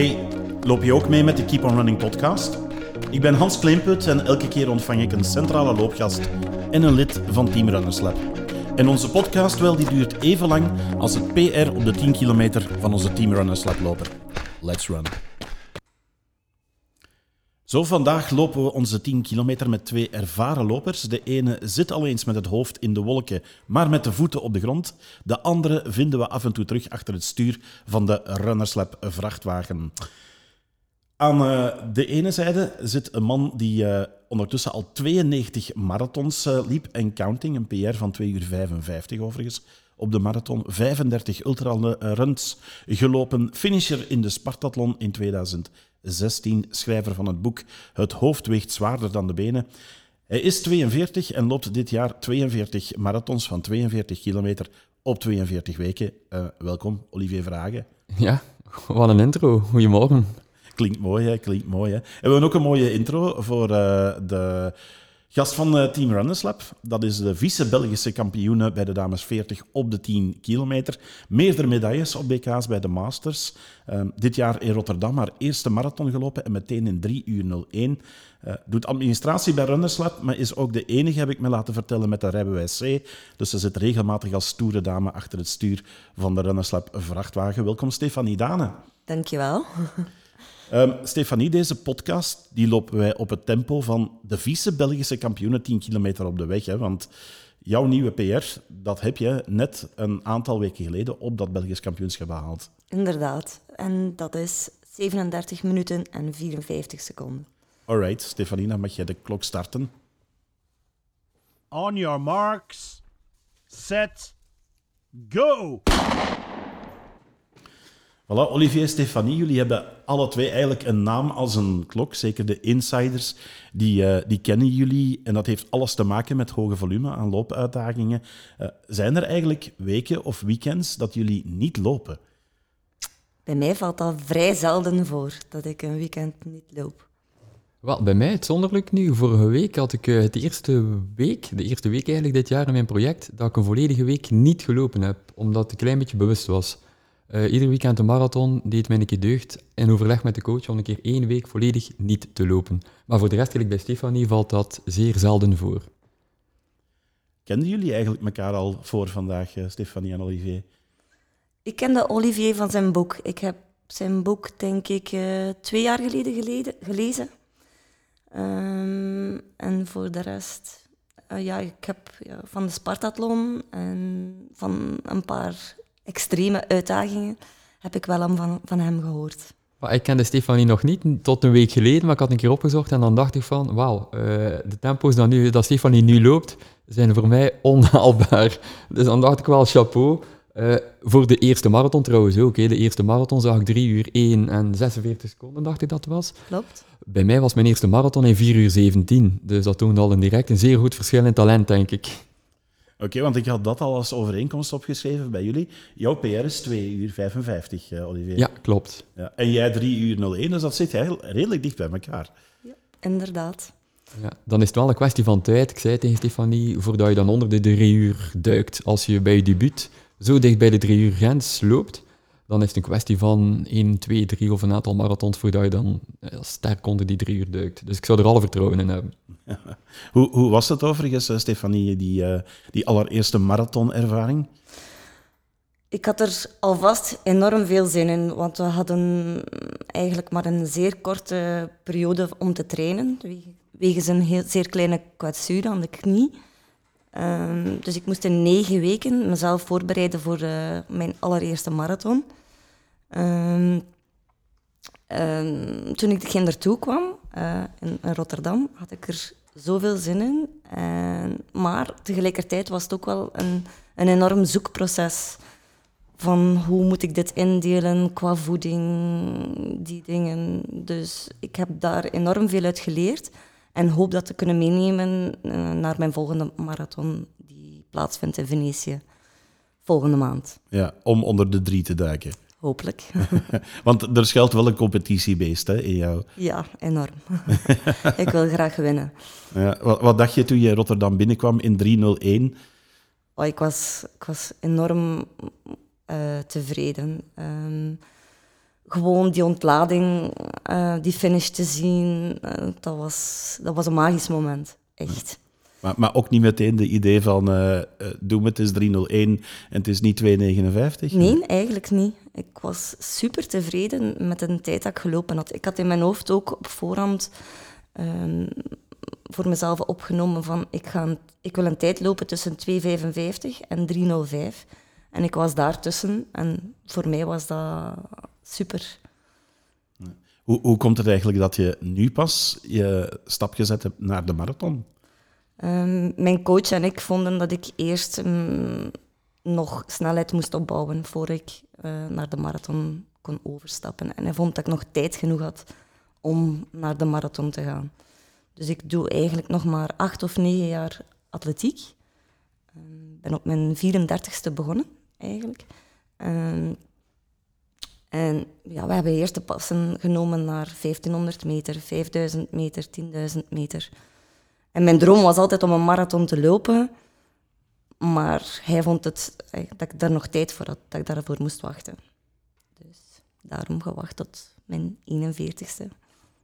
Hey, loop je ook mee met de Keep On Running podcast? Ik ben Hans Kleemput en elke keer ontvang ik een centrale loopgast en een lid van Team Runners Lab. En onze podcast wel, die duurt even lang als het PR op de 10 kilometer van onze Team Runners Lab loper. Let's run. Zo, vandaag lopen we onze 10 kilometer met twee ervaren lopers. De ene zit al eens met het hoofd in de wolken, maar met de voeten op de grond. De andere vinden we af en toe terug achter het stuur van de Runners Lab vrachtwagen. Aan de ene zijde zit een man die ondertussen al 92 marathons liep en counting. Een PR van 2 uur 55 overigens. Op de marathon 35 ultraruns gelopen. Finisher in de Spartathlon in 2016. Schrijver van het boek Het hoofd weegt zwaarder dan de benen. Hij is 42 en loopt dit jaar 42 marathons van 42 kilometer op 42 weken. Welkom, Olivier Verhaeghe. Ja, wat een intro. Goedemorgen. Klinkt mooi, hè? Klinkt mooi, hè? En we hebben ook een mooie intro voor de gast van Team Runners Lab. Dat is de vice-Belgische kampioene bij de dames 40 op de 10 kilometer. Meerdere medailles op BK's bij de Masters. Dit jaar in Rotterdam haar eerste marathon gelopen en meteen in 3 uur 01. Doet administratie bij Runners Lab, maar is ook de enige, heb ik me laten vertellen, met de rijbewijs C. Dus ze zit regelmatig als stoere dame achter het stuur van de Runners Lab vrachtwagen. Welkom, Stefanie D'Haen. Dankjewel. Stefanie, deze podcast die lopen wij op het tempo van de vice-Belgische kampioenen 10 kilometer op de weg. Hè, want jouw nieuwe PR, dat heb je net een aantal weken geleden op dat Belgisch kampioenschap behaald. Inderdaad. En dat is 37 minuten en 54 seconden. Alright, Stefanie, dan mag jij de klok starten. On your marks, set, go! Voilà, Olivier en Stefanie, jullie hebben alle twee eigenlijk een naam als een klok. Zeker de insiders, die kennen jullie. En dat heeft alles te maken met hoge volume aan loopuitdagingen. Zijn er eigenlijk weken of weekends dat jullie niet lopen? Bij mij valt dat vrij zelden voor, dat ik een weekend niet loop. Wel, bij mij uitzonderlijk nu. Vorige week had ik de eerste week eigenlijk dit jaar in mijn project, dat ik een volledige week niet gelopen heb, omdat ik een klein beetje bewust was. Ieder weekend een marathon deed mij een keer deugd in overleg met de coach om een keer 1 week volledig niet te lopen. Maar voor de rest, eigenlijk bij Stefanie, valt dat zeer zelden voor. Kenden jullie eigenlijk elkaar al voor vandaag, Stefanie en Olivier? Ik kende Olivier van zijn boek. Ik heb zijn boek, denk ik, 2 jaar geleden gelezen. En voor de rest, ik heb van de Spartathlon en van een paar extreme uitdagingen heb ik wel van hem gehoord. Ik kende Stefanie nog niet, tot een week geleden, maar ik had een keer opgezocht en dan dacht ik van, wauw, de tempo's dat Stefanie nu loopt, zijn voor mij onhaalbaar. Dus dan dacht ik wel, chapeau. Voor de eerste marathon trouwens ook. De eerste marathon zag ik 3 uur 1 en 46 seconden, dacht ik dat was. Klopt. Bij mij was mijn eerste marathon in 4 uur 17. Dus dat toonde al direct een zeer goed verschil in talent, denk ik. Oké, want ik had dat al als overeenkomst opgeschreven bij jullie. Jouw PR is 2 uur 55, Olivier. Ja, klopt. Ja, en jij 3 uur 01, dus dat zit eigenlijk redelijk dicht bij elkaar. Ja, inderdaad. Ja, dan is het wel een kwestie van tijd. Ik zei tegen Stefanie, voordat je dan onder de 3 uur duikt, als je bij je debuut zo dicht bij de 3 uur grens loopt, dan is het een kwestie van 1, 2, 3 of een aantal marathons voordat je dan sterk onder die 3 uur duikt. Dus ik zou er alle vertrouwen in hebben. Hoe was dat overigens, Stefanie, die allereerste marathonervaring? Ik had er alvast enorm veel zin in, want we hadden eigenlijk maar een zeer korte periode om te trainen, wegens een zeer kleine kwetsuur aan de knie. Dus ik moest in 9 weken mezelf voorbereiden voor mijn allereerste marathon. Toen ik naartoe kwam, in Rotterdam, had ik er zoveel zin in. Maar tegelijkertijd was het ook wel een enorm zoekproces. Van hoe moet ik dit indelen qua voeding, die dingen. Dus ik heb daar enorm veel uit geleerd. En hoop dat te kunnen meenemen naar mijn volgende marathon, die plaatsvindt in Venetië volgende maand. Ja, om onder de 3 te duiken. Hopelijk. Want er schuilt wel een competitiebeest, hè, in jou. Ja, enorm. Ik wil graag winnen. Ja, wat dacht je toen je Rotterdam binnenkwam in 3:01? Oh, ik was enorm tevreden. gewoon die ontlading, die finish te zien, dat was een magisch moment, echt. Ja. Maar ook niet meteen de idee van, doe het is 301 en het is niet 259? Nee, eigenlijk niet. Ik was super tevreden met de tijd dat ik gelopen had. Ik had in mijn hoofd ook op voorhand voor mezelf opgenomen van, ik wil een tijd lopen tussen 255 en 305. En ik was daartussen en voor mij was dat super. Hoe komt het eigenlijk dat je nu pas je stap gezet hebt naar de marathon? Mijn coach en ik vonden dat ik eerst nog snelheid moest opbouwen voor ik naar de marathon kon overstappen. En hij vond dat ik nog tijd genoeg had om naar de marathon te gaan. Dus ik doe eigenlijk nog maar 8 of 9 jaar atletiek. Ik ben op mijn 34ste begonnen, eigenlijk. En ja, we hebben eerst de passen genomen naar 1500 meter, 5000 meter, 10.000 meter... En mijn droom was altijd om een marathon te lopen, maar hij vond het dat ik daar nog tijd voor had, dat ik daarvoor moest wachten. Dus daarom gewacht tot mijn 41ste.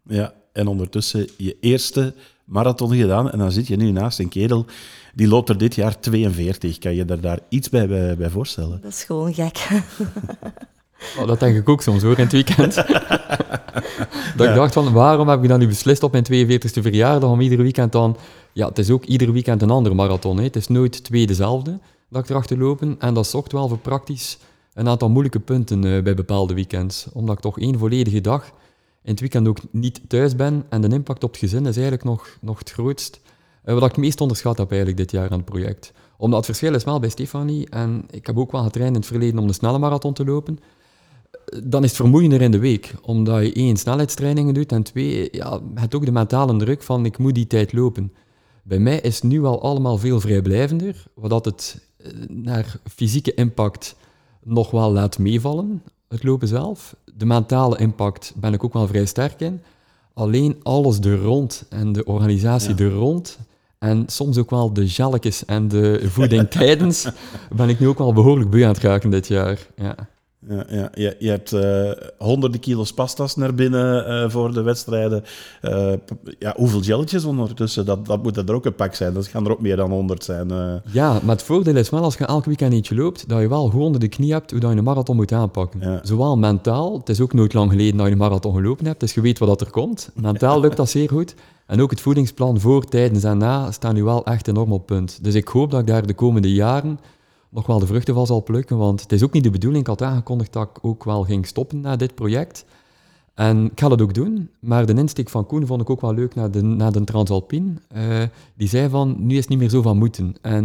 Ja, en ondertussen je eerste marathon gedaan en dan zit je nu naast een kerel, die loopt er dit jaar 42. Kan je daar iets bij voorstellen? Dat is gewoon gek. Oh, dat denk ik ook soms hoor, in het weekend. Dat ik dacht van, waarom heb ik dan nu beslist op mijn 42e verjaardag om ieder weekend dan... Ja, het is ook ieder weekend een ander marathon. Hè. Het is nooit twee dezelfde dat ik erachter loop. En dat zorgt wel voor praktisch een aantal moeilijke punten bij bepaalde weekends. Omdat ik toch 1 volledige dag in het weekend ook niet thuis ben. En de impact op het gezin is eigenlijk nog het grootst. Wat ik het meest onderschat heb eigenlijk dit jaar aan het project. Omdat het verschil is wel bij Stefanie. En ik heb ook wel getraind in het verleden om de snelle marathon te lopen. Dan is het vermoeiender in de week, omdat je 1 snelheidstrainingen doet en 2, ja, je hebt ook de mentale druk van ik moet die tijd lopen. Bij mij is het nu al allemaal veel vrijblijvender, wat het naar fysieke impact nog wel laat meevallen, het lopen zelf. De mentale impact ben ik ook wel vrij sterk in, alleen alles er rond en de organisatie er rond en soms ook wel de gelletjes en de voeding tijdens ben ik nu ook wel behoorlijk beu aan het raken dit jaar, ja. Ja, je hebt honderden kilo's pasta's naar binnen voor de wedstrijden. Hoeveel gelletjes ondertussen? Dat moet er ook een pak zijn. Dat gaan er ook meer dan 100 zijn. Ja, maar het voordeel is wel als je elk weekend eentje loopt, dat je wel goed onder de knie hebt hoe je een marathon moet aanpakken. Ja. Zowel mentaal, het is ook nooit lang geleden dat je een marathon gelopen hebt, dus je weet wat er komt. Mentaal lukt dat zeer goed. En ook het voedingsplan voor, tijdens en na staan nu wel echt enorm op punt. Dus ik hoop dat ik daar de komende jaren nog wel de vruchten van zal plukken, want het is ook niet de bedoeling. Ik had aangekondigd dat ik ook wel ging stoppen na dit project. En ik ga dat ook doen, maar de insteek van Koen vond ik ook wel leuk na de Transalpien. Die zei van, nu is het niet meer zo van moeten. En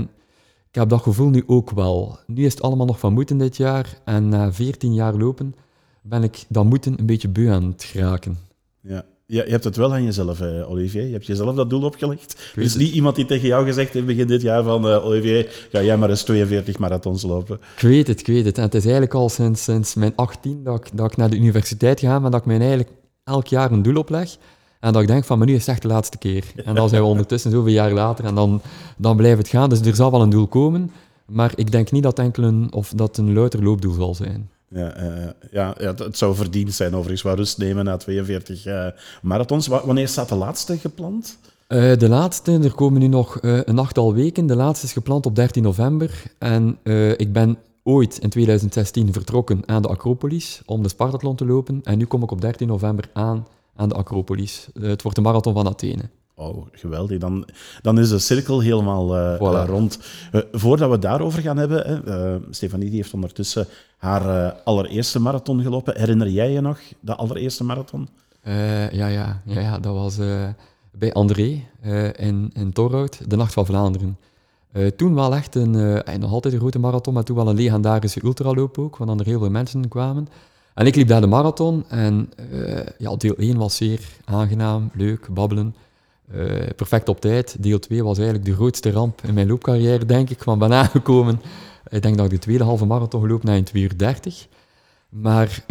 ik heb dat gevoel nu ook wel. Nu is het allemaal nog van moeten dit jaar. En na 14 jaar lopen ben ik dat moeten een beetje beu aan het raken. Ja. Ja, je hebt het wel aan jezelf, Olivier. Je hebt jezelf dat doel opgelegd. Er is niet iemand die tegen jou gezegd heeft begin dit jaar van Olivier, ga jij maar eens 42 marathons lopen. Ik weet het. En het is eigenlijk al sinds mijn 18 dat ik naar de universiteit ga, maar dat ik mij eigenlijk elk jaar een doel opleg. En dat ik denk van, maar nu is het echt de laatste keer. En dan zijn we ondertussen zoveel jaar later en dan blijft het gaan. Dus er zal wel een doel komen, maar ik denk niet dat dat een louter loopdoel zal zijn. Ja, het zou verdiend zijn overigens, wat rust nemen na 42 marathons. Wanneer staat de laatste gepland? De laatste, er komen nu nog een 8-tal weken. De laatste is gepland op 13 november. En ik ben ooit in 2016 vertrokken aan de Acropolis om de Spartathlon te lopen. En nu kom ik op 13 november aan de Acropolis. Het wordt de marathon van Athene. Oh, geweldig. Dan is de cirkel helemaal voilà, rond. Voordat we daarover gaan hebben, Stefanie die heeft ondertussen haar allereerste marathon gelopen. Herinner jij je nog de allereerste marathon? Ja, dat was bij André in Torhout, de Nacht van Vlaanderen. Toen wel echt nog altijd een grote marathon, maar toen wel een legendarische ultraloop ook, want dan er heel veel mensen kwamen. En ik liep daar de marathon en deel 1 was zeer aangenaam, leuk, babbelen. Perfect op tijd. Deel 2 was eigenlijk de grootste ramp in mijn loopcarrière, denk ik, want ben aangekomen. Ik denk dat ik de tweede halve marathon gelopen na 2:30. Maar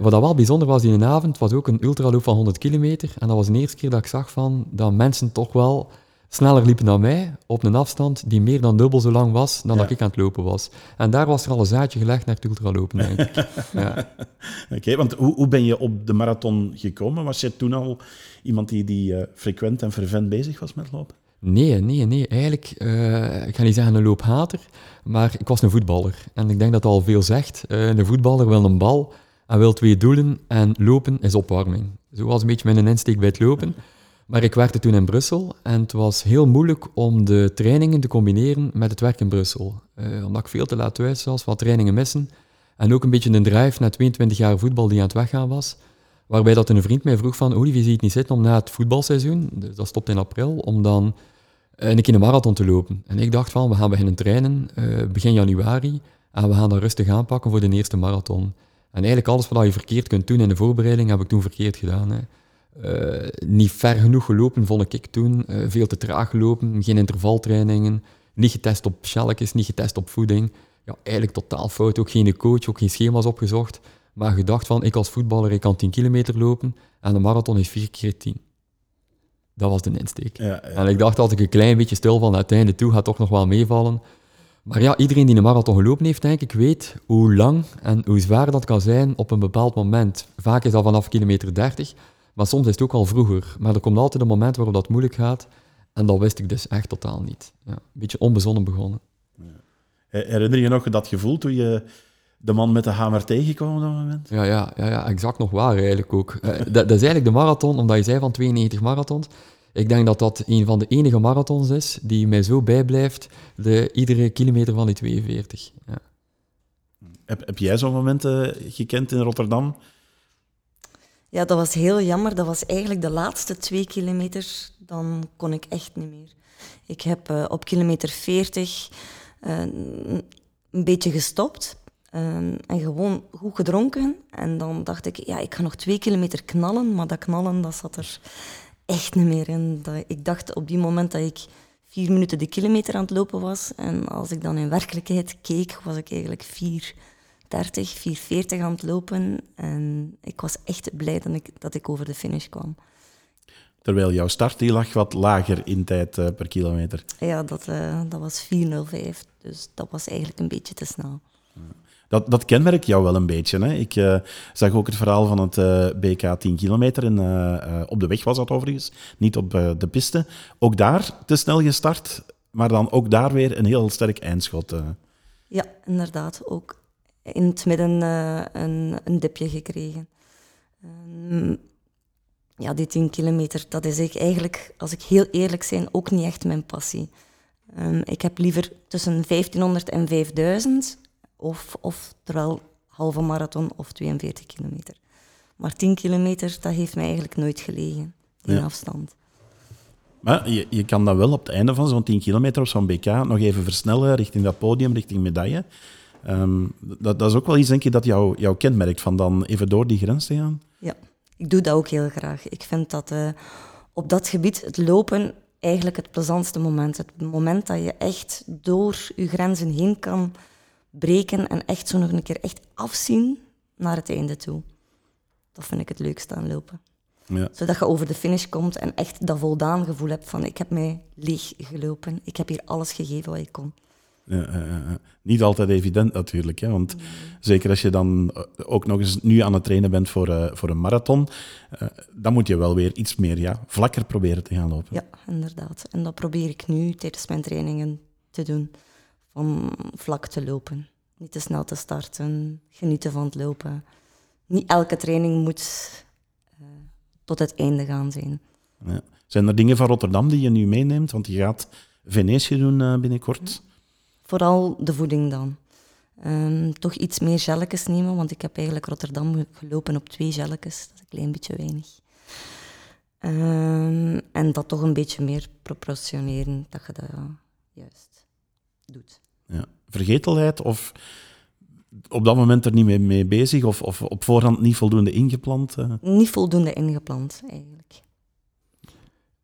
wat dat wel bijzonder was die avond, was ook een ultraloop van 100 kilometer. En dat was de eerste keer dat ik zag dat mensen toch wel sneller liepen dan mij, op een afstand die meer dan dubbel zo lang was dan dat ik aan het lopen was. En daar was er al een zaadje gelegd naar het ultralopen, denk ik. Ja. Oké, want hoe ben je op de marathon gekomen? Was je toen al iemand die frequent en fervent bezig was met lopen? Nee. Eigenlijk, ik ga niet zeggen een loophater, maar ik was een voetballer. En ik denk dat al veel zegt. Een voetballer wil een bal en wil twee doelen en lopen is opwarming. Zo was een beetje mijn insteek bij het lopen. Maar ik werkte toen in Brussel en het was heel moeilijk om de trainingen te combineren met het werk in Brussel. Omdat ik veel te laat thuis was, wat trainingen missen. En ook een beetje een drive naar 22 jaar voetbal die aan het weggaan was. Waarbij dat een vriend mij vroeg van, Olivier, zie je het niet zitten om na het voetbalseizoen, dus dat stopt in april, om dan een keer een marathon te lopen. En ik dacht van, we gaan beginnen trainen begin januari en we gaan dat rustig aanpakken voor de eerste marathon. En eigenlijk alles wat je verkeerd kunt doen in de voorbereiding heb ik toen verkeerd gedaan. Hè. Niet ver genoeg gelopen, vond ik toen. Veel te traag gelopen, geen intervaltrainingen, niet getest op shelletjes, niet getest op voeding. Ja, eigenlijk totaal fout, ook geen coach, ook geen schema's opgezocht. Maar gedacht van, ik als voetballer, ik kan 10 kilometer lopen en de marathon is 4 keer 10. Dat was de insteek. Ja. En ik dacht, als ik een klein beetje stil van het einde toe, gaat toch nog wel meevallen. Maar ja, iedereen die een marathon gelopen heeft, denk ik, weet hoe lang en hoe zwaar dat kan zijn op een bepaald moment. Vaak is dat vanaf kilometer 30, maar soms is het ook al vroeger. Maar er komt altijd een moment waarop dat moeilijk gaat en dat wist ik dus echt totaal niet. Ja, een beetje onbezonnen begonnen. Ja. Herinner je nog dat gevoel toen je... de man met de hamer tegenkwam op dat moment? Ja, exact nog waar eigenlijk ook. Dat is eigenlijk de marathon, omdat je zei van 92 marathons. Ik denk dat dat een van de enige marathons is die mij zo bijblijft, iedere kilometer van die 42. Ja. Heb jij zo'n moment gekend in Rotterdam? Ja, dat was heel jammer. Dat was eigenlijk de laatste 2 kilometer. Dan kon ik echt niet meer. Ik heb op kilometer 40 een beetje gestopt. En gewoon goed gedronken. En dan dacht ik, ja, ik ga nog 2 kilometer knallen. Maar dat knallen, dat zat er echt niet meer in. Ik dacht op die moment dat ik 4 minuten de kilometer aan het lopen was. En als ik dan in werkelijkheid keek, was ik eigenlijk 4:30, 4:40 aan het lopen. En ik was echt blij dat ik over de finish kwam. Terwijl jouw start, die lag wat lager in tijd per kilometer. Ja, dat was 4:05. Dus dat was eigenlijk een beetje te snel. Dat kenmerk jou wel een beetje. Hè? Ik zag ook het verhaal van het BK 10 kilometer. Op de weg was dat overigens, niet op de piste. Ook daar te snel gestart, maar dan ook daar weer een heel sterk eindschot. Ja, inderdaad. Ook in het midden een dipje gekregen. Ja, die 10 kilometer, dat is eigenlijk, als ik heel eerlijk ben, ook niet echt mijn passie. Ik heb liever tussen 1500 en 5000... Of terwijl halve marathon of 42 kilometer. Maar 10 kilometer, dat heeft mij eigenlijk nooit gelegen, in afstand. Maar je kan dan wel op het einde van zo'n 10 kilometer of zo'n BK nog even versnellen richting dat podium, richting medaille. Dat is ook wel iets, denk ik, dat jouw kenmerkt, van dan even door die grens te gaan. Ja, ik doe dat ook heel graag. Ik vind dat op dat gebied het lopen eigenlijk het plezantste moment. Het moment dat je echt door je grenzen heen kan... breken en echt zo nog een keer echt afzien naar het einde toe. Dat vind ik het leukste aan lopen. Ja. Zodat je over de finish komt en echt dat voldaan gevoel hebt van ik heb mij leeg gelopen, ik heb hier alles gegeven wat ik kon. Niet altijd evident natuurlijk, hè? Want zeker als je dan ook nog eens nu aan het trainen bent voor een marathon, dan moet je wel weer iets meer vlakker proberen te gaan lopen. Ja, inderdaad. En dat probeer ik nu tijdens mijn trainingen te doen. Om vlak te lopen, niet te snel te starten, genieten van het lopen. Niet elke training moet tot het einde gaan zijn. Ja. Zijn er dingen van Rotterdam die je nu meeneemt? Want je gaat Venetië doen binnenkort. Ja. Vooral de voeding dan. Toch iets meer gelletjes nemen, want ik heb eigenlijk Rotterdam gelopen op 2 gelletjes. Dat is een klein beetje weinig. En dat toch een beetje meer proportioneren, dat je dat juist doet. Ja. Vergetelheid of op dat moment er niet mee bezig of op voorhand niet voldoende ingepland? Niet voldoende ingepland, eigenlijk.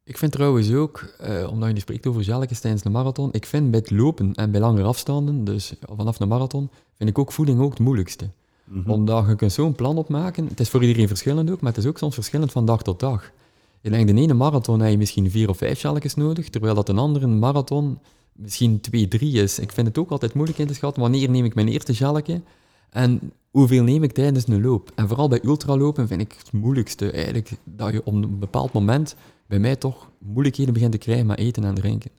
Ik vind trouwens ook, omdat je nu spreekt over gelletjes tijdens de marathon, ik vind bij het lopen en bij langere afstanden, dus vanaf de marathon, vind ik ook voeding ook het moeilijkste. Mm-hmm. Omdat je kunt zo'n plan opmaken, het is voor iedereen verschillend ook, maar het is ook soms verschillend van dag tot dag. Je denkt, in de ene marathon heb je misschien 4 of 5 sjalletjes nodig, terwijl dat een andere marathon misschien 2, 3 is. Ik vind het ook altijd moeilijk in te schatten, wanneer neem ik mijn eerste sjalletje en hoeveel neem ik tijdens een loop. En vooral bij ultralopen vind ik het moeilijkste eigenlijk, dat je op een bepaald moment bij mij toch moeilijkheden begint te krijgen met eten en drinken.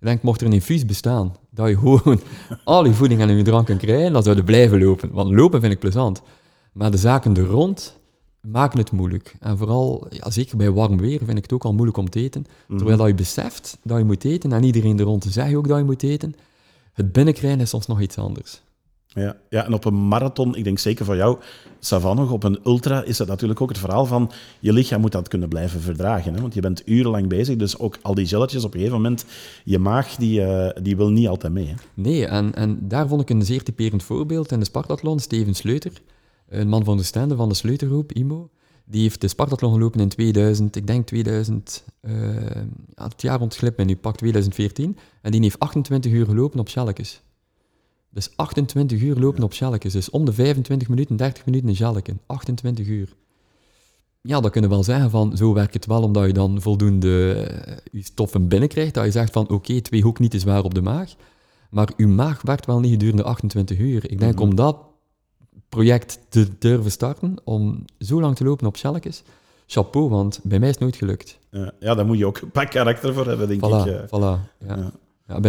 Ik denk, mocht er een infuus bestaan, dat je gewoon al je voeding en je drank kunt krijgen, dan zou je blijven lopen. Want lopen vind ik plezant. Maar de zaken er rond maken het moeilijk. En vooral, ja, zeker bij warm weer, vind ik het ook al moeilijk om te eten. Mm-hmm. Terwijl dat je beseft dat je moet eten, en iedereen er rond zegt ook dat je moet eten, het binnenkrijgen is soms nog iets anders. Ja, ja, en op een marathon, ik denk zeker voor jou, Savannah, op een ultra is dat natuurlijk ook het verhaal van je lichaam moet dat kunnen blijven verdragen. Hè? Want je bent urenlang bezig, dus ook al die gelletjes op een gegeven moment, je maag die wil niet altijd mee. Hè? Nee, en daar vond ik een zeer typerend voorbeeld in de Spartathlon. Steven Sleuter, een man van de stende van de Sleutergroep, IMO, die heeft de Spartathlon gelopen in 2000, het jaar ontglipt mij nu, pak 2014, en die heeft 28 uur gelopen op sjallekes. Dus 28 uur lopen op sjallekes. Dus om de 25 minuten, 30 minuten een sjalleke. 28 uur. Ja, dat kunnen we wel zeggen van, zo werkt het wel, omdat je dan voldoende je stoffen binnenkrijgt. Dat je zegt van, oké, 2 hoek niet te zwaar op de maag. Maar je maag werkt wel niet gedurende 28 uur. Ik denk om dat project te durven starten, om zo lang te lopen op sjallekes, chapeau, want bij mij is het nooit gelukt. Ja, daar moet je ook een pak karakter voor hebben, denk ik. Voilà, ja. Ja,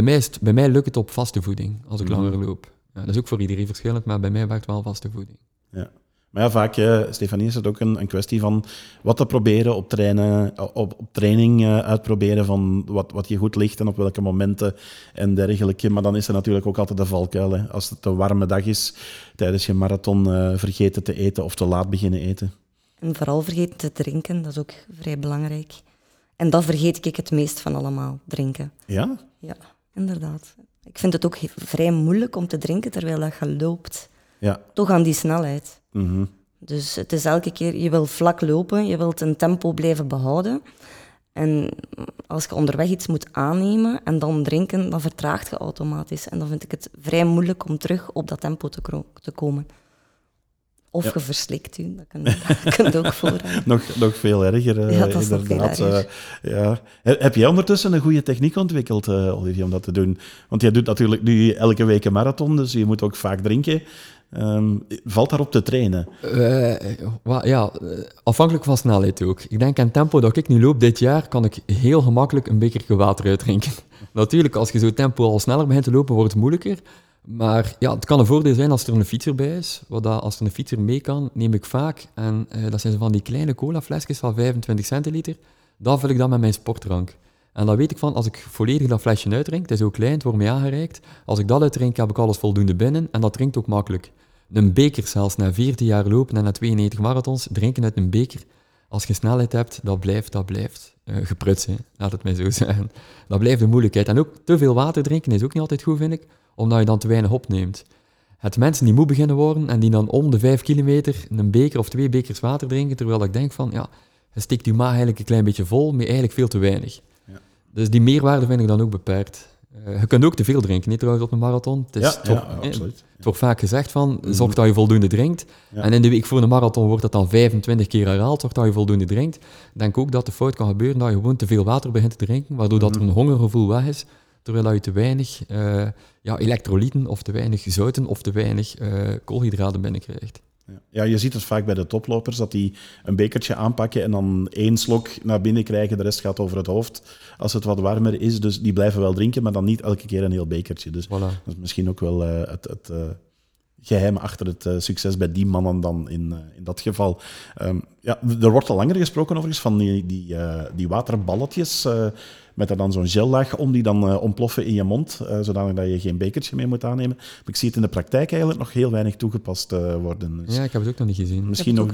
bij mij lukt het op vaste voeding, als ik langer loop. Ja, dat is ook voor iedereen verschillend, maar bij mij werkt wel vaste voeding. Ja. Maar ja, vaak, Stefanie, is het ook een kwestie van wat te proberen op training uitproberen, van wat je goed ligt en op welke momenten en dergelijke. Maar dan is er natuurlijk ook altijd de valkuil. Hè. Als het een warme dag is, tijdens je marathon vergeten te eten of te laat beginnen eten. En vooral vergeten te drinken, dat is ook vrij belangrijk. En dat vergeet ik het meest van allemaal, drinken. Ja? Ja, inderdaad. Ik vind het ook vrij moeilijk om te drinken terwijl dat je loopt. Ja. Toch aan die snelheid. Mm-hmm. Dus het is elke keer, je wil vlak lopen, je wilt een tempo blijven behouden. En als je onderweg iets moet aannemen en dan drinken, dan vertraagt je automatisch. En dan vind ik het vrij moeilijk om terug op dat tempo te komen. Of je verslikt u, dat kan ook voor. nog veel erger, ja, dat is inderdaad. Veel erger. Ja. Heb jij ondertussen een goede techniek ontwikkeld, Olivier, om dat te doen? Want jij doet natuurlijk nu elke week een marathon, dus je moet ook vaak drinken. Valt daarop te trainen? Afhankelijk van snelheid ook. Ik denk aan het tempo dat ik nu loop dit jaar, kan ik heel gemakkelijk een bekertje water uitdrinken. Natuurlijk, als je zo'n tempo al sneller begint te lopen, wordt het moeilijker. Maar ja, het kan een voordeel zijn als er een fietser bij is. Als er een fietser mee kan, neem ik vaak. En dat zijn van die kleine colaflesjes van 25 centiliter. Dat vul ik dan met mijn sportdrank. En dat weet ik van, als ik volledig dat flesje uitdrink, het is ook klein, het wordt mij aangereikt. Als ik dat uitdrink, heb ik alles voldoende binnen. En dat drinkt ook makkelijk. Een beker zelfs, na 14 jaar lopen en na 92 marathons, drinken uit een beker. Als je snelheid hebt, dat blijft. Gepruts, hè? Laat het mij zo zeggen. Dat blijft de moeilijkheid. En ook te veel water drinken is ook niet altijd goed, vind ik, omdat je dan te weinig opneemt. Het mensen die moe beginnen worden en die dan om de 5 kilometer een beker of 2 bekers water drinken, terwijl ik denk van, ja, je steekt je maag eigenlijk een klein beetje vol, maar eigenlijk veel te weinig. Ja. Dus die meerwaarde vind ik dan ook beperkt. Je kunt ook te veel drinken, niet trouwens op een marathon. Het is absoluut. Het wordt vaak gezegd van, zorg dat je voldoende drinkt. Ja. En in de week voor een marathon wordt dat dan 25 keer herhaald, zorg dat je voldoende drinkt. Ik denk ook dat de fout kan gebeuren dat je gewoon te veel water begint te drinken, waardoor dat er een hongergevoel weg is. Terwijl je te weinig elektrolyten of te weinig zouten of te weinig koolhydraten binnenkrijgt. Ja, je ziet het vaak bij de toplopers, dat die een bekertje aanpakken en dan 1 slok naar binnen krijgen, de rest gaat over het hoofd als het wat warmer is. Dus die blijven wel drinken, maar dan niet elke keer een heel bekertje. Dus dat is misschien ook wel het geheim achter het succes bij die mannen dan in dat geval. Er wordt al langer gesproken overigens van die waterballetjes met er dan zo'n gellaag om, die dan ontploffen in je mond, zodanig dat je geen bekertje mee moet aannemen. Maar ik zie het in de praktijk eigenlijk nog heel weinig toegepast worden. Dus ja, ik heb het ook nog niet gezien. Misschien ook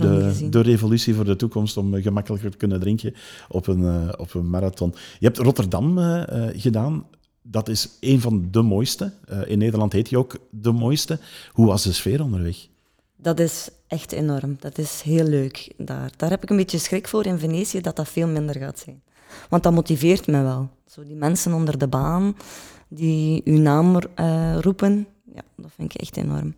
de revolutie voor de toekomst om gemakkelijker te kunnen drinken op een marathon. Je hebt Rotterdam gedaan. Dat is een van de mooiste. In Nederland heet hij ook de mooiste. Hoe was de sfeer onderweg? Dat is echt enorm. Dat is heel leuk. Daar heb ik een beetje schrik voor in Venetië, dat veel minder gaat zijn. Want dat motiveert me wel. Zo die mensen onder de baan die uw naam roepen, ja, dat vind ik echt enorm.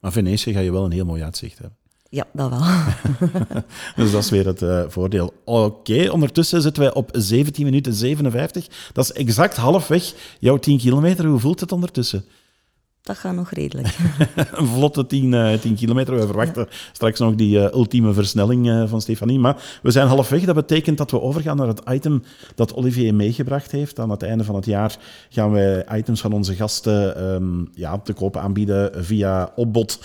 Maar Venetië ga je wel een heel mooi uitzicht hebben. Ja, dat wel. Dus dat is weer het voordeel. Oké, ondertussen zitten wij op 17 minuten 57. Dat is exact halfweg jouw 10 kilometer. Hoe voelt het ondertussen? Dat gaat nog redelijk. Een vlotte 10 kilometer. We verwachten straks nog die ultieme versnelling van Stefanie. Maar we zijn halfweg. Dat betekent dat we overgaan naar het item dat Olivier meegebracht heeft. Aan het einde van het jaar gaan wij items van onze gasten te koop aanbieden via opbod.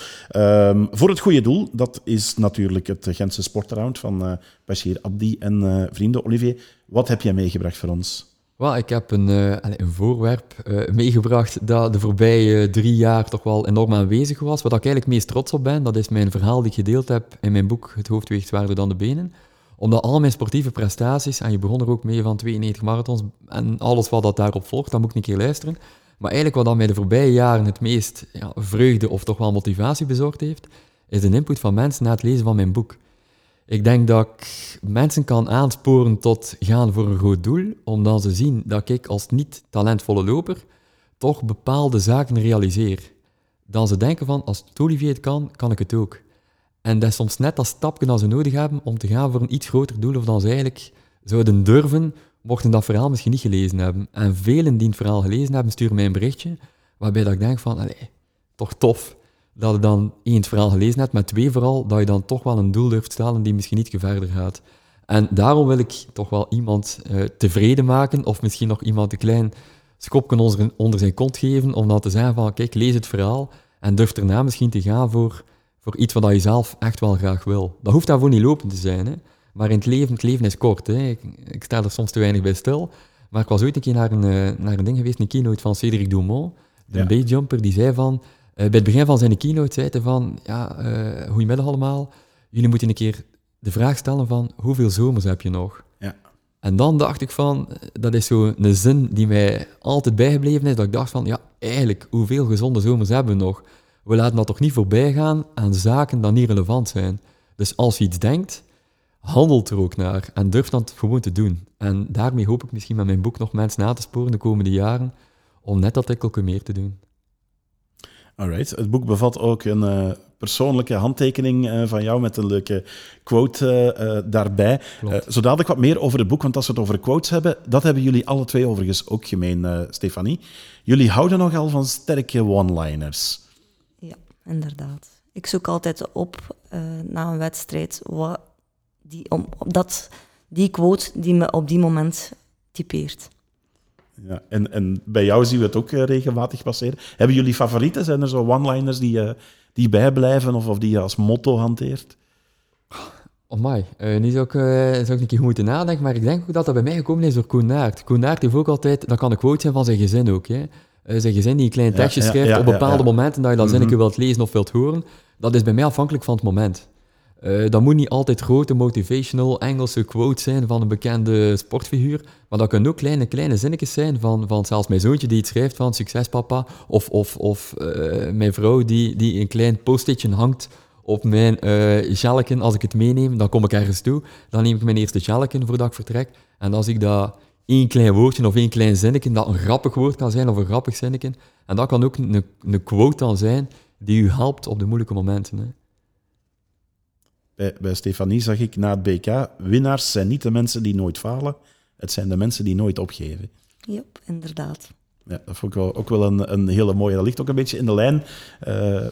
Voor het goede doel. Dat is natuurlijk het Gentse Sportround van Bashir Abdi en vrienden. Olivier, wat heb jij meegebracht voor ons? Well, ik heb een voorwerp meegebracht dat de voorbije 3 jaar toch wel enorm aanwezig was. Wat ik eigenlijk meest trots op ben, dat is mijn verhaal die ik gedeeld heb in mijn boek Het hoofd weegt zwaarder dan de benen. Omdat al mijn sportieve prestaties, en je begon er ook mee van 92 marathons en alles wat dat daarop volgt, dan moet ik een keer luisteren. Maar eigenlijk wat mij de voorbije jaren het meest vreugde of toch wel motivatie bezorgd heeft, is de input van mensen na het lezen van mijn boek. Ik denk dat ik mensen kan aansporen tot gaan voor een goed doel, omdat ze zien dat ik als niet-talentvolle loper toch bepaalde zaken realiseer. Dan ze denken van, als Olivier het kan, kan ik het ook. En dat is soms net dat stapje dat ze nodig hebben om te gaan voor een iets groter doel of dan ze eigenlijk zouden durven, mochten dat verhaal misschien niet gelezen hebben. En velen die het verhaal gelezen hebben, sturen mij een berichtje waarbij dat ik denk van, allee, toch tof. Dat je dan 1 het verhaal gelezen hebt, maar 2 vooral, dat je dan toch wel een doel durft stellen die misschien ietsje verder gaat. En daarom wil ik toch wel iemand tevreden maken, of misschien nog iemand een klein schopje onder zijn kont geven, om dan te zeggen van, kijk, lees het verhaal en durf erna misschien te gaan voor iets wat je zelf echt wel graag wil. Dat hoeft daarvoor niet lopen te zijn, hè? Maar in het leven is kort. Hè? Ik sta er soms te weinig bij stil, maar ik was ooit een keer naar een ding geweest, een keynote van Cédric Dumont, de bayjumper, die zei van... Bij het begin van zijn keynote zei hij van, goedemiddag allemaal, jullie moeten een keer de vraag stellen van, hoeveel zomers heb je nog? Ja. En dan dacht ik van, dat is zo'n zin die mij altijd bijgebleven is, dat ik dacht van, ja, eigenlijk, hoeveel gezonde zomers hebben we nog? We laten dat toch niet voorbij gaan aan zaken die niet relevant zijn. Dus als je iets denkt, handelt er ook naar en durf dat gewoon te doen. En daarmee hoop ik misschien met mijn boek nog mensen na te sporen de komende jaren, om net dat tikkeltje meer te doen. Alright. Het boek bevat ook een persoonlijke handtekening van jou met een leuke quote daarbij. Zodat ik wat meer over het boek, want als we het over quotes hebben, dat hebben jullie alle twee overigens ook gemeen, Stefanie. Jullie houden nogal van sterke one-liners. Ja, inderdaad. Ik zoek altijd op na een wedstrijd die quote die me op die moment typeert. Ja, en bij jou zien we het ook regelmatig passeren. Hebben jullie favorieten? Zijn er zo one-liners die bijblijven of die je als motto hanteert? Amai, nu zou ik een keer goed moeten nadenken, maar ik denk ook dat bij mij gekomen is door Koen Naert. Koen Naert heeft ook altijd, dat kan een quote zijn van zijn gezin ook. Hè. Zijn gezin die een klein tekstje schrijft op bepaalde momenten dat je dat zinnetje wilt lezen of wilt horen. Dat is bij mij afhankelijk van het moment. Dat moet niet altijd grote motivational Engelse quotes zijn van een bekende sportfiguur, maar dat kunnen ook kleine zinnetjes zijn van zelfs mijn zoontje die iets schrijft van succes papa, of mijn vrouw die een klein post-itje hangt op mijn sjelleken. Als ik het meeneem, dan kom ik ergens toe, dan neem ik mijn eerste sjelleken voordat ik vertrek, en dan zie ik dat één klein woordje of één klein zinnetje, dat een grappig woord kan zijn of een grappig zinnetje, en dat kan ook een quote dan zijn die u helpt op de moeilijke momenten, hè. Bij Stefanie zag ik na het BK, winnaars zijn niet de mensen die nooit falen, het zijn de mensen die nooit opgeven. Ja, inderdaad. Ja, dat vond ik ook wel een hele mooie. Dat ligt ook een beetje in de lijn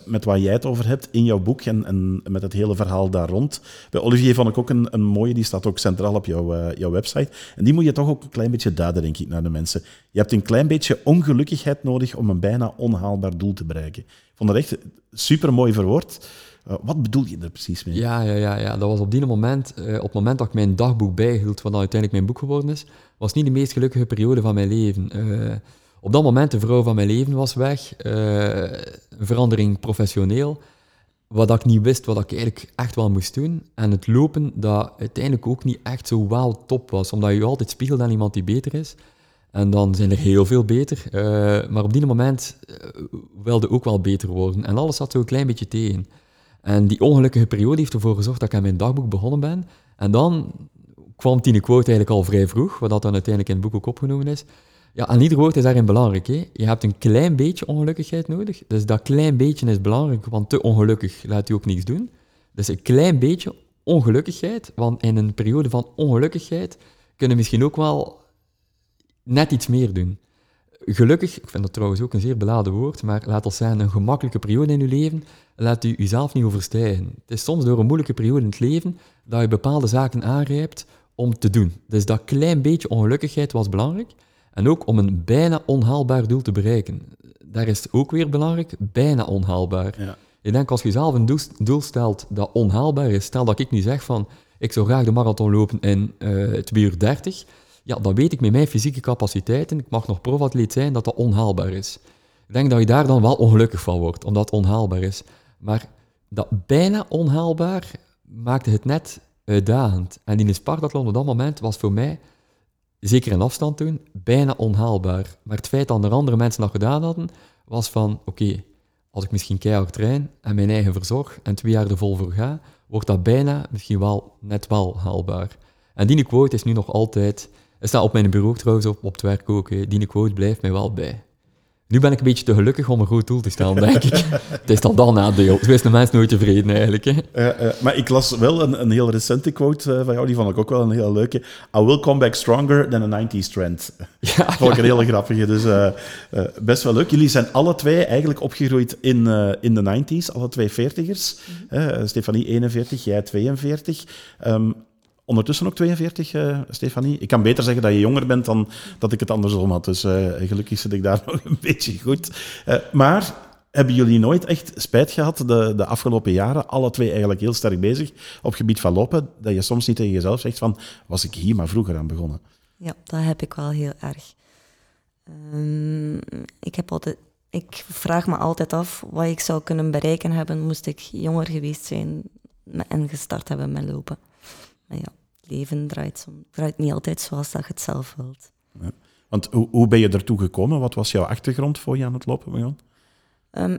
met waar jij het over hebt in jouw boek en met het hele verhaal daar rond. Bij Olivier vond ik ook een mooie, die staat ook centraal op jouw website. En die moet je toch ook een klein beetje duiden, denk ik, naar de mensen. Je hebt een klein beetje ongelukkigheid nodig om een bijna onhaalbaar doel te bereiken. Ik vond dat echt supermooi verwoord. Wat bedoel je er precies mee? Ja. Dat was op het moment dat ik mijn dagboek bijhield, wat dan uiteindelijk mijn boek geworden is, was niet de meest gelukkige periode van mijn leven. Op dat moment, de vrouw van mijn leven was weg, een verandering professioneel, wat ik niet wist, wat ik eigenlijk echt wel moest doen, en het lopen dat uiteindelijk ook niet echt zo wel top was, omdat je altijd spiegelt aan iemand die beter is, en dan zijn er heel veel beter, maar op die moment wilde ook wel beter worden, en alles zat zo een klein beetje tegen. En die ongelukkige periode heeft ervoor gezorgd dat ik aan mijn dagboek begonnen ben. En dan kwam die quote eigenlijk al vrij vroeg, wat dat dan uiteindelijk in het boek ook opgenomen is. Ja, en ieder woord is daarin belangrijk. Hè? Je hebt een klein beetje ongelukkigheid nodig. Dus dat klein beetje is belangrijk, want te ongelukkig laat je ook niks doen. Dus een klein beetje ongelukkigheid, want in een periode van ongelukkigheid kunnen we misschien ook wel net iets meer doen. Gelukkig, ik vind dat trouwens ook een zeer beladen woord, maar laat ons zeggen, een gemakkelijke periode in je leven, laat u uzelf niet overstijgen. Het is soms door een moeilijke periode in het leven dat je bepaalde zaken aangrijpt om te doen. Dus dat klein beetje ongelukkigheid was belangrijk. En ook om een bijna onhaalbaar doel te bereiken. Daar is het ook weer belangrijk, bijna onhaalbaar. Ja. Ik denk, als je zelf een doel stelt dat onhaalbaar is, stel dat ik nu zeg van, ik zou graag de marathon lopen in 2:30, ja, dan weet ik met mijn fysieke capaciteiten, ik mag nog profatleet zijn, dat dat onhaalbaar is. Ik denk dat je daar dan wel ongelukkig van wordt, omdat het onhaalbaar is. Maar dat bijna onhaalbaar maakte het net uitdagend. En in de Spartathlon op dat moment was voor mij, zeker in afstand toen, bijna onhaalbaar. Maar het feit dat er andere mensen dat gedaan hadden, was van, oké, als ik misschien keihard train en mijn eigen verzorg en 2 jaar er vol voor ga, wordt dat bijna misschien wel net wel haalbaar. En die quote is nu nog altijd... Het staat op mijn bureau trouwens, op het werk ook. Hè. Die quote blijft mij wel bij. Nu ben ik een beetje te gelukkig om een goed doel te stellen, denk ik. Het is dan dat nadeel. Zo is de mens nooit tevreden, eigenlijk. Hè. Maar ik las wel een heel recente quote van jou, die vond ik ook wel een heel leuke. I will come back stronger than a 90s trend. Ja, dat vond ik een hele grappige, dus best wel leuk. Jullie zijn alle twee eigenlijk opgegroeid in de 90s, alle twee 40ers. Stefanie 41, jij 42. Ondertussen ook 42, Stefanie. Ik kan beter zeggen dat je jonger bent dan dat ik het andersom had. Dus gelukkig zit ik daar nog een beetje goed. Maar hebben jullie nooit echt spijt gehad de afgelopen jaren? Alle twee eigenlijk heel sterk bezig op gebied van lopen. Dat je soms niet tegen jezelf zegt van, was ik hier maar vroeger aan begonnen? Ja, dat heb ik wel heel erg. Ik vraag me altijd af wat ik zou kunnen bereiken hebben moest ik jonger geweest zijn en gestart hebben met lopen. Maar ja, het leven draait niet altijd zoals dat je het zelf wilt. Ja. Want hoe ben je ertoe gekomen? Wat was jouw achtergrond voor je aan het lopen begon?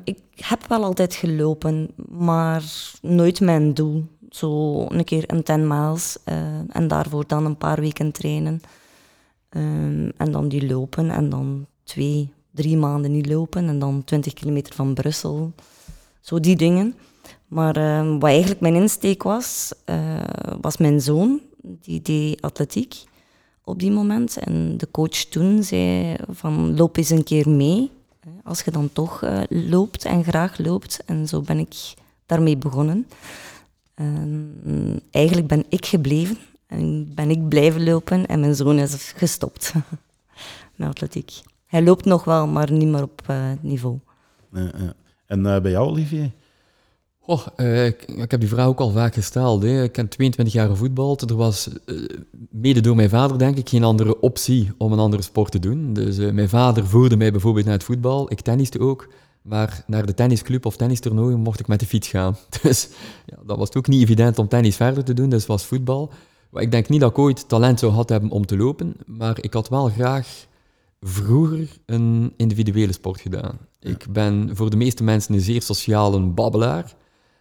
Ik heb wel altijd gelopen, maar nooit mijn doel. Zo een keer een 10 miles en daarvoor dan een paar weken trainen. En dan die lopen en dan 2-3 maanden niet lopen en dan 20 kilometer van Brussel. Zo die dingen. Maar wat eigenlijk mijn insteek was, was mijn zoon, die deed atletiek op die moment. En de coach toen zei van, loop eens een keer mee, als je dan toch loopt en graag loopt. En zo ben ik daarmee begonnen. Eigenlijk ben ik gebleven en ben ik blijven lopen en mijn zoon is gestopt met atletiek. Hij loopt nog wel, maar niet meer op niveau. Ja. En bij jou, Olivier? Oh, ik heb die vraag ook al vaak gesteld. Hè. Ik heb 22 jaar gevoetbald. Er was, mede door mijn vader denk ik, geen andere optie om een andere sport te doen. Dus mijn vader voerde mij bijvoorbeeld naar het voetbal. Ik tenniste ook. Maar naar de tennisclub of tennistoernooien mocht ik met de fiets gaan. Dus ja, dat was ook niet evident om tennis verder te doen. Dus was voetbal. Maar ik denk niet dat ik ooit talent zou gehad hebben om te lopen. Maar ik had wel graag vroeger een individuele sport gedaan. Ik ben voor de meeste mensen een zeer sociale babbelaar.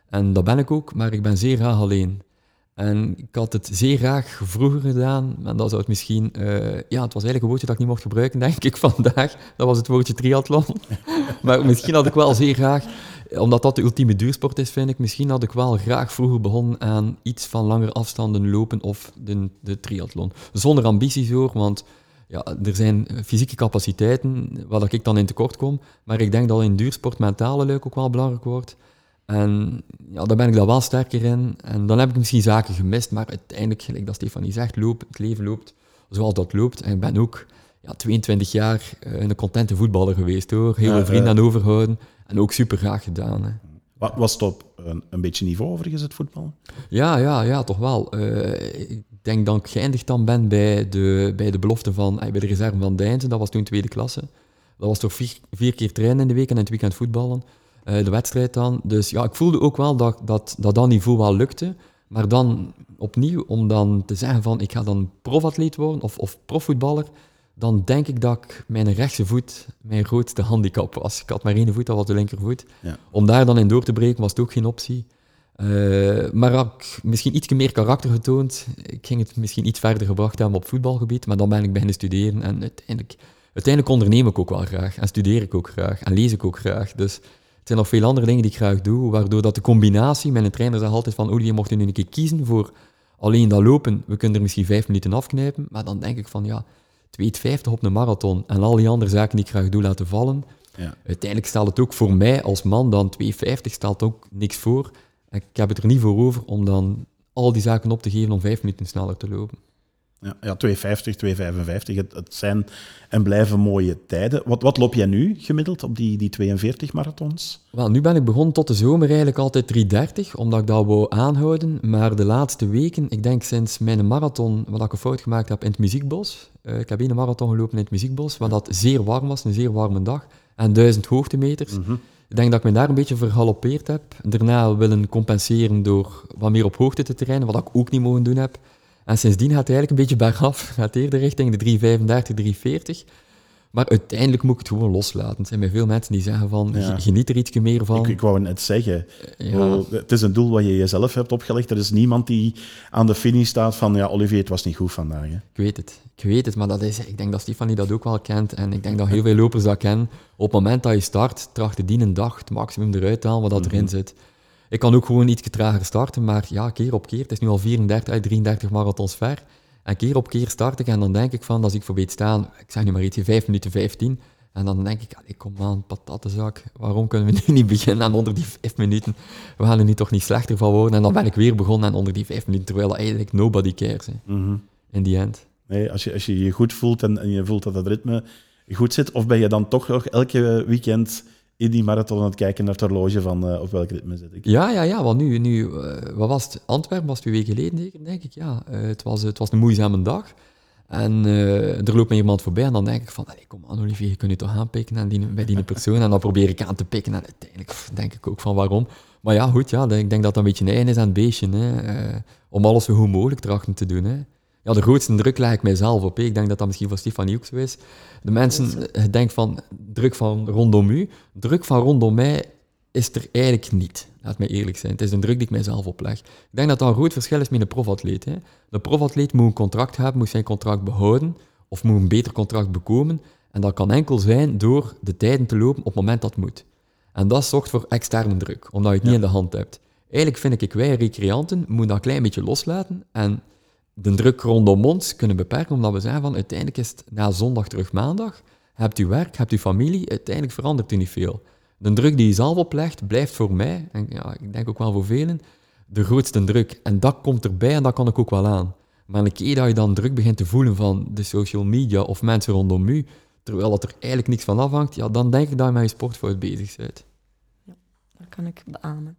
En dat ben ik ook, maar ik ben zeer graag alleen. En ik had het zeer graag vroeger gedaan, en dat zou het misschien... het was eigenlijk een woordje dat ik niet mocht gebruiken, denk ik, vandaag. Dat was het woordje triathlon. Maar misschien had ik wel zeer graag... Omdat dat de ultieme duursport is, vind ik, misschien had ik wel graag vroeger begonnen aan iets van langere afstanden lopen of de triathlon. Zonder ambities hoor, want... Ja, er zijn fysieke capaciteiten waar ik dan in tekort kom, maar ik denk dat in duursport mentale luik ook wel belangrijk wordt. En ja, daar ben ik dan wel sterker in. En dan heb ik misschien zaken gemist, maar uiteindelijk, gelijk dat Stefanie zegt, het leven loopt zoals dat loopt. En ik ben ook 22 jaar een contente voetballer geweest, hoor. Heel veel vrienden aan overhouden en ook super graag gedaan. Hè. Was het op een beetje niveau overigens, het voetbal? Ja, toch wel. Ik denk dat ik geëindigd dan ben bij de reserve van Deinzen. Dat was toen 2e klasse. Dat was toch 4 keer trainen in de week en in het weekend voetballen. De wedstrijd dan. Dus ja, ik voelde ook wel dat niveau wel lukte. Maar dan opnieuw, om dan te zeggen van ik ga dan profatleet worden of profvoetballer, dan denk ik dat ik mijn rechtse voet mijn grootste handicap was. Ik had maar 1 voet, dat was de linkervoet. Ja. Om daar dan in door te breken was het ook geen optie. Maar had ik misschien iets meer karakter getoond, ik ging het misschien iets verder gebracht hebben op voetbalgebied, maar dan ben ik beginnen studeren en uiteindelijk onderneem ik ook wel graag en studeer ik ook graag en lees ik ook graag. Dus het zijn nog veel andere dingen die ik graag doe, waardoor dat de combinatie, mijn trainer zegt altijd van, Olivier, mocht je nu een keer kiezen voor alleen dat lopen, we kunnen er misschien 5 minuten afknijpen, maar dan denk ik van, ja, 2,50 op een marathon en al die andere zaken die ik graag doe laten vallen. Ja. Uiteindelijk staat het ook voor mij als man dan 2,50, staat ook niks voor. Ik heb het er niet voor over om dan al die zaken op te geven om 5 minuten sneller te lopen. Ja, 2,50, 2,55, het zijn en blijven mooie tijden. Wat loop jij nu gemiddeld op die 42 marathons? Wel, nu ben ik begonnen tot de zomer eigenlijk altijd 3,30, omdat ik dat wou aanhouden. Maar de laatste weken, ik denk sinds mijn marathon, wat ik een fout gemaakt heb in het Muziekbos. Ik heb één marathon gelopen in het Muziekbos, waar dat zeer warm was, een zeer warme dag. En 1000 hoogtemeters. Mm-hmm. Ik denk dat ik me daar een beetje vergalopeerd heb. Daarna willen compenseren door wat meer op hoogte te trainen, wat ik ook niet mogen doen heb. En sindsdien gaat het eigenlijk een beetje bergaf. Gaat eerder richting de 3,35, 3,40. Maar uiteindelijk moet ik het gewoon loslaten. Er zijn bij veel mensen die zeggen van, geniet er iets meer van. Ik wou net zeggen. Ja. Het is een doel wat je jezelf hebt opgelegd. Er is niemand die aan de finish staat van, ja, Olivier, het was niet goed vandaag. Hè? Ik weet het. Maar dat is, ik denk dat Stefanie dat ook wel kent. En ik denk dat heel veel lopers dat kennen. Op het moment dat je start, tracht die een dag het maximum eruit te halen wat dat erin zit. Ik kan ook gewoon iets trager starten, maar ja, keer op keer. Het is nu al 34 uit 33 marathons ver. En keer op keer start ik en dan denk ik van, als ik voorbij staan, ik zeg nu maar ietsje, 5 minuten 15. En dan denk ik, allee, kom aan, patattenzak, waarom kunnen we nu niet beginnen en onder die 5 minuten? We gaan er nu toch niet slechter van worden. En dan ben ik weer begonnen en onder die 5 minuten, terwijl eigenlijk nobody cares. In the end. Nee, als je je goed voelt en je voelt dat het ritme goed zit, of ben je dan toch nog elke weekend in die marathon aan het kijken naar het horloge van op welk ritme zit ik? Ja, want nu wat was het? Antwerpen was 2 weken geleden, denk ik. Ja, het was een moeizame dag. En er loopt me iemand voorbij en dan denk ik van, allee, kom aan Olivier, je kunt je toch aanpikken en bij die persoon. En dan probeer ik aan te pikken en uiteindelijk denk ik ook van waarom. Maar ja, goed, ja, ik denk dat dat een beetje eigen is aan het beestje. Hè. Om alles zo goed mogelijk trachten te doen. Hè. Ja, de grootste druk leg ik mijzelf op. Hè. Ik denk dat dat misschien voor Stefanie ook zo is. De mensen denken van druk van rondom u. Druk van rondom mij is er eigenlijk niet. Laat mij eerlijk zijn. Het is een druk die ik mijzelf opleg. Ik denk dat dat een groot verschil is met een profatleet. Hè. De profatleet moet een contract hebben, moet zijn contract behouden of moet een beter contract bekomen. En dat kan enkel zijn door de tijden te lopen op het moment dat het moet. En dat zorgt voor externe druk, omdat je het niet in de hand hebt. Eigenlijk vind ik, wij recreanten moeten dat een klein beetje loslaten en de druk rondom ons kunnen beperken, omdat we zeggen van uiteindelijk is het na zondag terug maandag, hebt u werk, hebt u familie, uiteindelijk verandert u niet veel. De druk die je zelf oplegt, blijft voor mij, en ja, ik denk ook wel voor velen, de grootste druk. En dat komt erbij en dat kan ik ook wel aan. Maar een keer dat je dan druk begint te voelen van de social media of mensen rondom u, terwijl dat er eigenlijk niks van afhangt, ja, dan denk ik dat je met je sportfout bezig bent. Ja, dat kan ik beamen.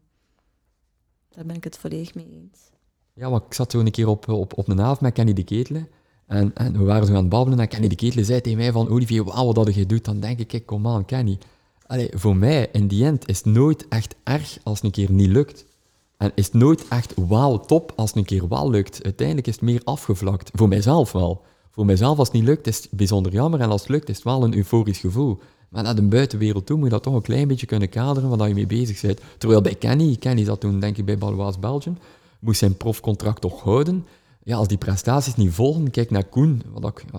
Daar ben ik het volledig mee eens. Ja, want ik zat zo een keer op een avond met Kenny De Ketele. En we waren zo aan het babbelen. En Kenny De Ketele zei tegen mij van, Olivier, wauw, wat je doet. Dan denk ik, kom aan, Kenny. Allee, voor mij, in die end, is het nooit echt erg als het een keer niet lukt. En is het nooit echt wauw, top als het een keer wel lukt. Uiteindelijk is het meer afgevlakt. Voor mijzelf wel. Voor mijzelf, als het niet lukt, is het bijzonder jammer. En als het lukt, is het wel een euforisch gevoel. Maar naar de buitenwereld toe moet je dat toch een klein beetje kunnen kaderen waar je mee bezig bent. Terwijl bij Kenny zat toen, denk ik, bij Balois Belgium, moest zijn profcontract toch houden. Ja, als die prestaties niet volgen, kijk naar Koen,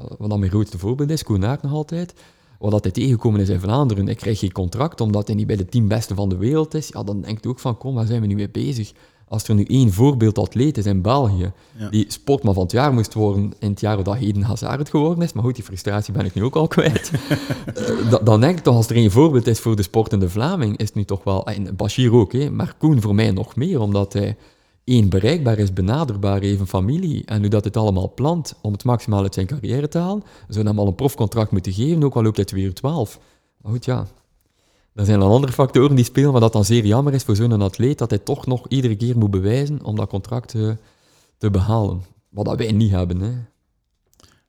wat dan mijn grootste voorbeeld is, Koen Naert nog altijd, wat dat hij tegengekomen is in Vlaanderen. Hij krijgt geen contract, omdat hij niet bij de 10 beste van de wereld is. Ja, dan denkt hij ook van, kom, waar zijn we nu mee bezig? Als er nu één voorbeeldatleet is in België, die sportman van het jaar moest worden in het jaar dat Eden Hazard geworden is, maar goed, die frustratie ben ik nu ook al kwijt. Dan denk ik toch, als er één voorbeeld is voor de sportende Vlaming, is het nu toch wel, en Bashir ook, hè, maar Koen voor mij nog meer, omdat hij één bereikbaar is, benaderbaar, even familie. En nu dat het allemaal plant om het maximaal uit zijn carrière te halen, zou hem al een profcontract moeten geven, ook al loopt hij weer 12. Maar goed, ja. Er zijn dan andere factoren die spelen, maar dat dan zeer jammer is voor zo'n atleet, dat hij toch nog iedere keer moet bewijzen om dat contract te behalen. Wat dat wij niet hebben. Hè.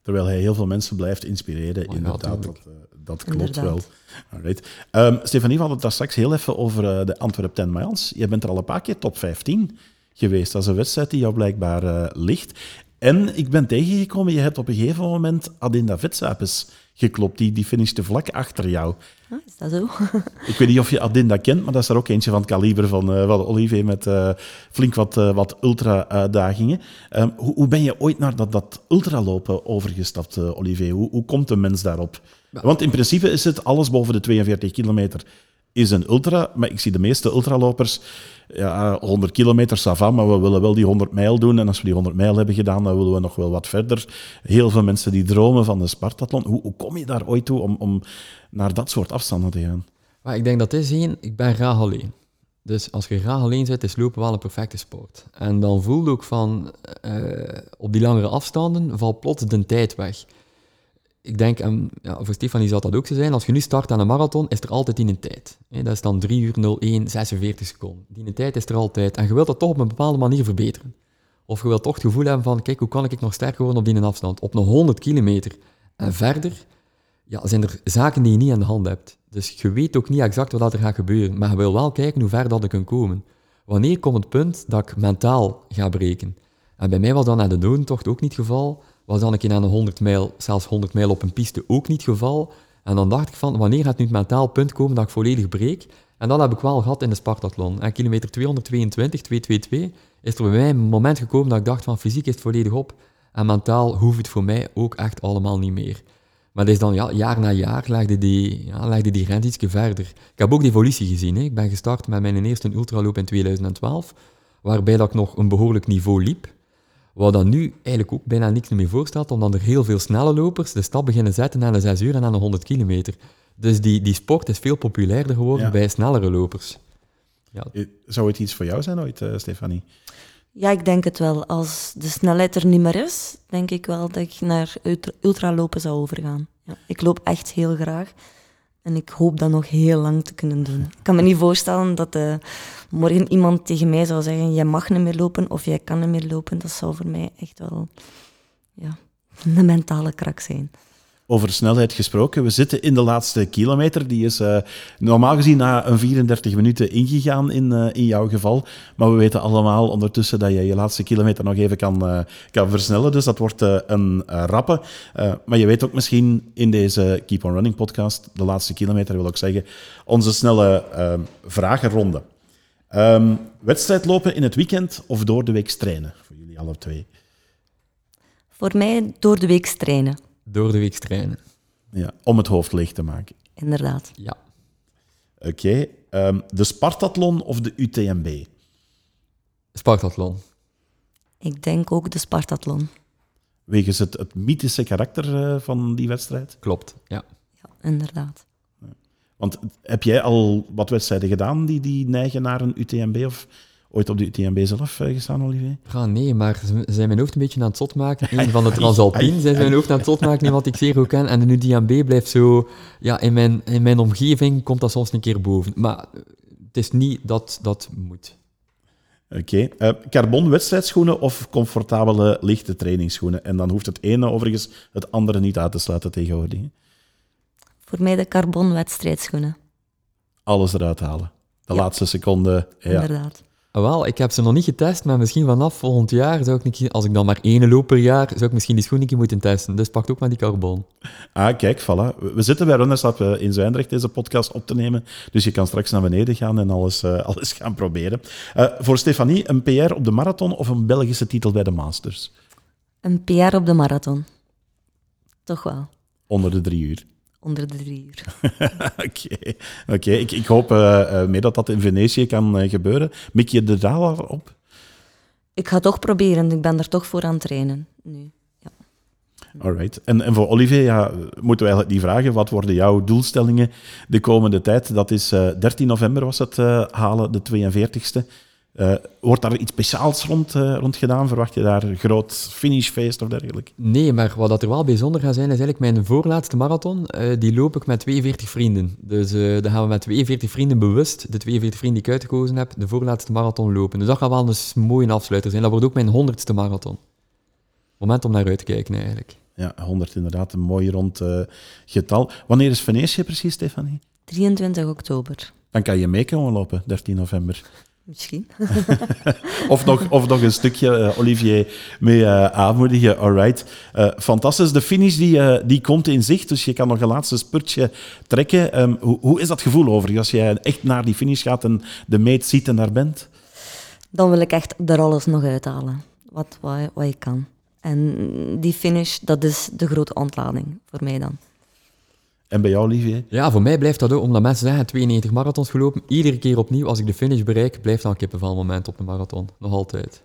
Terwijl hij heel veel mensen blijft inspireren, oh, inderdaad. Ja, dat klopt inderdaad. Wel. Alright. Stefanie, we hadden het daar straks heel even over de Antwerp 10 miles. Je bent er al een paar keer top 15 geweest. Dat is een wedstrijd die jou blijkbaar ligt. En ik ben tegengekomen, je hebt op een gegeven moment Adinda Vetsapes geklopt. Die finishte vlak achter jou. Ah, is dat zo? Ik weet niet of je Adinda kent, maar dat is er ook eentje van het kaliber van Olivier met flink wat ultra-uitdagingen. Hoe ben je ooit naar dat ultralopen overgestapt, Olivier? Hoe komt de mens daarop? Want in principe is het alles boven de 42 kilometer. is een ultra, maar ik zie de meeste ultralopers, ja, 100 kilometer, ça va, maar we willen wel die 100 mijl doen. En als we die 100 mijl hebben gedaan, dan willen we nog wel wat verder. Heel veel mensen die dromen van de Spartathlon. Hoe kom je daar ooit toe om naar dat soort afstanden te gaan? Maar ik denk dat is één, ik ben graag alleen. Dus als je graag alleen zit, is lopen wel een perfecte sport. En dan voel je ook van, op die langere afstanden valt plots de tijd weg. Ik denk, en ja, voor Stefanie zal dat ook zo zijn, als je nu start aan een marathon, is er altijd in een tijd. Dat is dan 3:01:46. Die een tijd is er altijd. En je wilt dat toch op een bepaalde manier verbeteren. Of je wilt toch het gevoel hebben van, kijk, hoe kan ik nog sterker worden op die afstand? Op nog 100 kilometer en verder, ja, zijn er zaken die je niet aan de hand hebt. Dus je weet ook niet exact wat er gaat gebeuren. Maar je wil wel kijken hoe ver dat ik kan komen. Wanneer komt het punt dat ik mentaal ga breken? En bij mij was dat na de dodentocht ook niet het geval. Was dan een keer aan de 100 mijl, zelfs 100 mijl op een piste ook niet het geval. En dan dacht ik van, wanneer gaat nu het mentaal punt komen dat ik volledig breek? En dat heb ik wel gehad in de Spartathlon. En kilometer 222, is er bij mij een moment gekomen dat ik dacht van, fysiek is het volledig op. En mentaal hoeft het voor mij ook echt allemaal niet meer. Maar dat is dan, ja, jaar na jaar legde die grens ietsje verder. Ik heb ook de evolutie gezien. Ik ben gestart met mijn eerste ultraloop in 2012, waarbij dat ik nog een behoorlijk niveau liep. Wat dan nu eigenlijk ook bijna niks meer voorstelt, omdat er heel veel snelle lopers de stap beginnen zetten aan de 6 uur en aan de 100 kilometer. Dus die sport is veel populairder geworden bij snellere lopers. Ja. Zou het iets voor jou zijn ooit, Stefanie? Ja, ik denk het wel. Als de snelheid er niet meer is, denk ik wel dat ik naar ultralopen zou overgaan. Ja, ik loop echt heel graag. En ik hoop dat nog heel lang te kunnen doen. Ik kan me niet voorstellen dat morgen iemand tegen mij zou zeggen, jij mag niet meer lopen of jij kan niet meer lopen. Dat zou voor mij echt wel een mentale krak zijn. Over snelheid gesproken, we zitten in de laatste kilometer. Die is normaal gezien na een 34 minuten ingegaan in jouw geval. Maar we weten allemaal ondertussen dat je je laatste kilometer nog even kan versnellen. Dus dat wordt een rappe. Maar je weet ook misschien in deze Keep On Running podcast, de laatste kilometer wil ook zeggen, onze snelle vragenronde. Wedstrijd lopen in het weekend of door de week trainen? Voor jullie alle twee. Voor mij door de week trainen. Door de week trainen. Ja, om het hoofd leeg te maken. Inderdaad. Ja. Oké. De Spartathlon of de UTMB? Spartathlon. Ik denk ook de Spartathlon. Wegens het mythische karakter van die wedstrijd? Klopt, ja. Ja, inderdaad. Want heb jij al wat wedstrijden gedaan die neigen naar een UTMB of... Ooit op de UTMB zelf gestaan, Olivier? Ah, nee, maar ze zijn mijn hoofd een beetje aan het zot maken. Eén van de Transalpien zijn mijn hoofd aan het zot maken, wat ik zeer goed ken. En de UTMB blijft zo... Ja, in mijn omgeving komt dat soms een keer boven. Maar het is niet dat dat moet. Oké. Carbon wedstrijdschoenen of comfortabele lichte trainingsschoenen? En dan hoeft het ene overigens het andere niet uit te sluiten tegenwoordig. Voor mij de carbon wedstrijdschoenen. Alles eruit halen. De laatste seconde. Ja. Inderdaad. Wel, ik heb ze nog niet getest, maar misschien vanaf volgend jaar, zou ik, als ik dan maar 1 loop per jaar, zou ik misschien die schoenen moeten testen. Dus pakt ook maar die carbon. Ah, kijk, voilà. We zitten bij Runners Lab in Zwijndrecht deze podcast op te nemen, dus je kan straks naar beneden gaan en alles gaan proberen. Voor Stefanie, een PR op de marathon of een Belgische titel bij de Masters? Een PR op de marathon. Toch wel. Onder de 3 uur. Onder de 3 uur. Oké. Ik hoop mee dat dat in Venetië kan gebeuren. Mik je er daar op? Ik ga toch proberen. Ik ben er toch voor aan het trainen nu. Ja. Alright. En voor Olivier, moeten we eigenlijk niet vragen. Wat worden jouw doelstellingen de komende tijd? Dat is 13 november was het halen, de 42e. Wordt daar iets speciaals rond gedaan? Verwacht je daar een groot finishfeest of dergelijke? Nee, maar wat er wel bijzonder gaat zijn, is eigenlijk mijn voorlaatste marathon. Die loop ik met 42 vrienden. Dus dan gaan we met 42 vrienden bewust, de 42 vrienden die ik uitgekozen heb, de voorlaatste marathon lopen. Dus dat gaat wel een mooie afsluiter zijn. Dat wordt ook mijn 100ste marathon. Moment om naar uit te kijken eigenlijk. Ja, 100 inderdaad. Een mooi rond getal. Wanneer is Venetië precies, Stefanie? 23 oktober. Dan kan je mee komen lopen, 13 november. Misschien. of nog een stukje, Olivier, mee aanmoedigen. Alright. Fantastisch. De finish die komt in zicht, dus je kan nog een laatste spurtje trekken. Hoe is dat gevoel overigens, als jij echt naar die finish gaat en de meet ziet en daar bent? Dan wil ik echt er alles nog uithalen, wat je kan. En die finish, dat is de grote ontlading voor mij dan. En bij jou, Olivier? Ja, voor mij blijft dat ook, omdat mensen zeggen, 92 marathons gelopen, iedere keer opnieuw, als ik de finish bereik, blijft dan kippenvelmoment op een marathon. Nog altijd.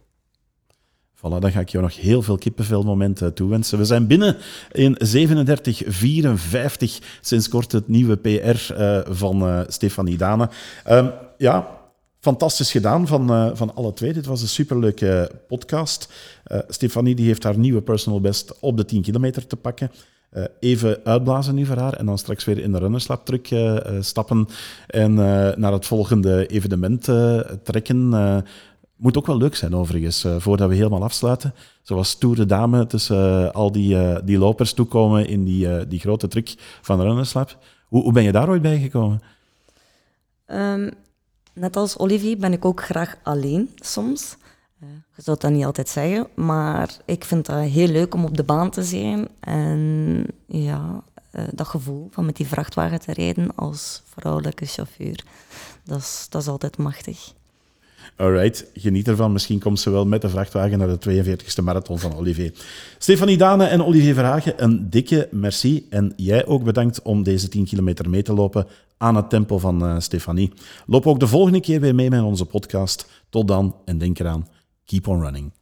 Voilà, dan ga ik jou nog heel veel kippenvelmomenten toewensen. We zijn binnen in 37:54, sinds kort het nieuwe PR van Stefanie D'Haen. Ja, fantastisch gedaan van alle twee. Dit was een superleuke podcast. Stefanie die heeft haar nieuwe personal best op de 10 kilometer te pakken. Even uitblazen nu voor haar en dan straks weer in de Runners Lab terug stappen en naar het volgende evenement trekken. Moet ook wel leuk zijn overigens, voordat we helemaal afsluiten. Zoals Tour de Dame tussen al die lopers toekomen in die grote truc van de Runners Lab. Hoe ben je daar ooit bij gekomen? Net als Olivier ben ik ook graag alleen soms. Je zou dat niet altijd zeggen, maar ik vind dat heel leuk om op de baan te zijn. En ja, dat gevoel van met die vrachtwagen te rijden als vrouwelijke chauffeur, dat is altijd machtig. Alright, geniet ervan. Misschien komt ze wel met de vrachtwagen naar de 42e marathon van Olivier. Stefanie D'Haen en Olivier Verhaeghe, een dikke merci. En jij ook bedankt om deze 10 kilometer mee te lopen aan het tempo van Stefanie. Loop ook de volgende keer weer mee met onze podcast. Tot dan en denk eraan, keep on running.